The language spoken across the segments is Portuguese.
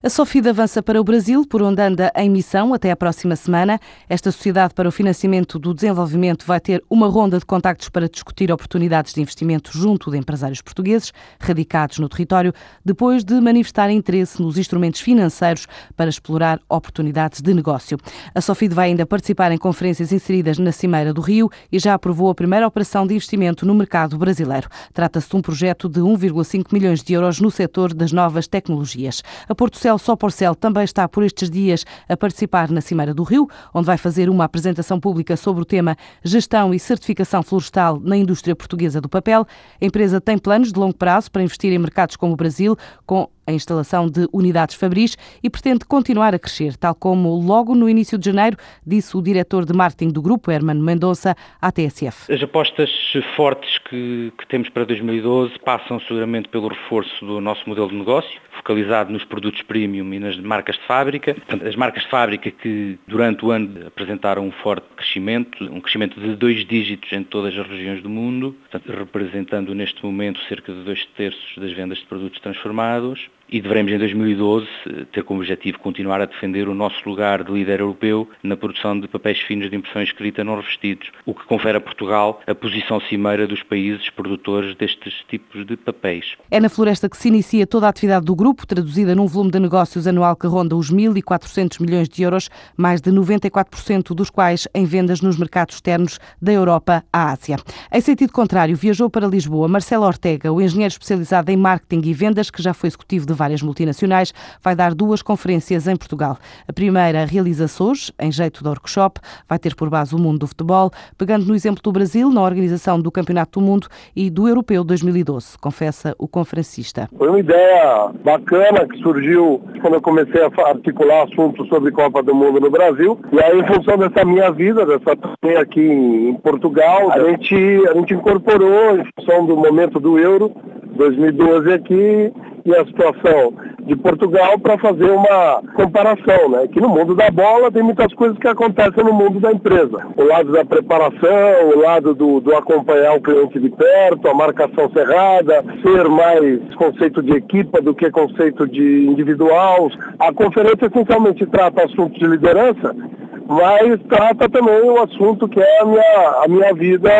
A SOFID avança para o Brasil, por onde anda em missão até à próxima semana. Esta Sociedade para o Financiamento do Desenvolvimento vai ter uma ronda de contactos para discutir oportunidades de investimento junto de empresários portugueses radicados no território, depois de manifestar interesse nos instrumentos financeiros para explorar oportunidades de negócio. A SOFID vai ainda participar em conferências inseridas na Cimeira do Rio e já aprovou a primeira operação de investimento no mercado brasileiro. Trata-se de um projeto de 1,5 milhões de euros no setor das novas tecnologias. A Soporcel também está por estes dias a participar na Cimeira do Rio, onde vai fazer uma apresentação pública sobre o tema Gestão e Certificação Florestal na Indústria Portuguesa do Papel. A empresa tem planos de longo prazo para investir em mercados como o Brasil, com a instalação de unidades fabris, e pretende continuar a crescer, tal como logo no início de janeiro disse o diretor de marketing do grupo, Hermano Mendonça, à TSF. As apostas fortes que temos para 2012 passam seguramente pelo reforço do nosso modelo de negócio, focalizado nos produtos premium e nas marcas de fábrica. Portanto, as marcas de fábrica que durante o ano apresentaram um forte crescimento, um crescimento de 2 dígitos em todas as regiões do mundo, portanto, representando neste momento cerca de 2/3 das vendas de produtos transformados. E devemos em 2012 ter como objetivo continuar a defender o nosso lugar de líder europeu na produção de papéis finos de impressão escrita não revestidos, o que confere a Portugal a posição cimeira dos países produtores destes tipos de papéis. É na floresta que se inicia toda a atividade do grupo, traduzida num volume de negócios anual que ronda os 1.400 milhões de euros, mais de 94% dos quais em vendas nos mercados externos da Europa à Ásia. Em sentido contrário, viajou para Lisboa Marcelo Ortega, o engenheiro especializado em marketing e vendas, que já foi executivo de várias multinacionais, vai dar 2 conferências em Portugal. A primeira realiza-se hoje, em jeito de workshop, vai ter por base o mundo do futebol, pegando no exemplo do Brasil na organização do Campeonato do Mundo e do Europeu 2012, confessa o conferencista. Foi uma ideia bacana que surgiu quando eu comecei a articular assuntos sobre Copa do Mundo no Brasil, e aí em função dessa minha vida, dessa pandemia aqui em Portugal, a gente incorporou, em função do momento do Euro 2012 aqui, e a situação de Portugal, para fazer uma comparação, né? Que no mundo da bola tem muitas coisas que acontecem no mundo da empresa. O lado da preparação, o lado do acompanhar o cliente de perto, a marcação cerrada, ser mais conceito de equipa do que conceito de individual. A conferência essencialmente trata assuntos de liderança, mas trata também o assunto que é a minha vida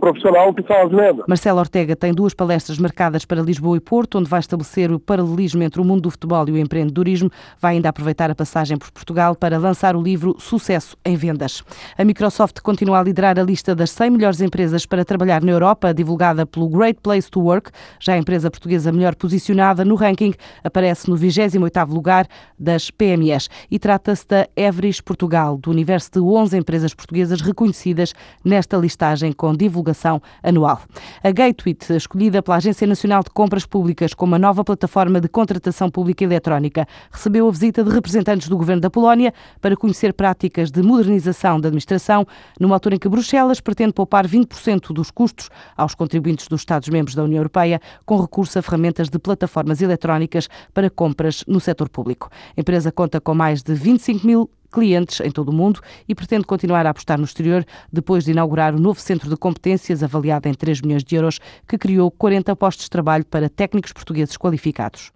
profissional, que são as vendas. Marcelo Ortega tem 2 palestras marcadas para Lisboa e Porto, onde vai estabelecer o paralelismo entre o mundo do futebol e o empreendedorismo. Vai ainda aproveitar a passagem por Portugal para lançar o livro Sucesso em Vendas. A Microsoft continua a liderar a lista das 100 melhores empresas para trabalhar na Europa, divulgada pelo Great Place to Work. Já a empresa portuguesa melhor posicionada no ranking aparece no 28º lugar das PMEs, e trata-se da Everis Portugal, do universo de 11 empresas portuguesas reconhecidas nesta listagem com divulgação anual. A GateWit, escolhida pela Agência Nacional de Compras Públicas como a nova plataforma de contratação pública eletrónica, recebeu a visita de representantes do governo da Polónia para conhecer práticas de modernização da administração, numa altura em que Bruxelas pretende poupar 20% dos custos aos contribuintes dos Estados-membros da União Europeia com recurso a ferramentas de plataformas eletrónicas para compras no setor público. A empresa conta com mais de 25 mil clientes em todo o mundo e pretende continuar a apostar no exterior depois de inaugurar o novo centro de competências, avaliado em 3 milhões de euros, que criou 40 postos de trabalho para técnicos portugueses qualificados.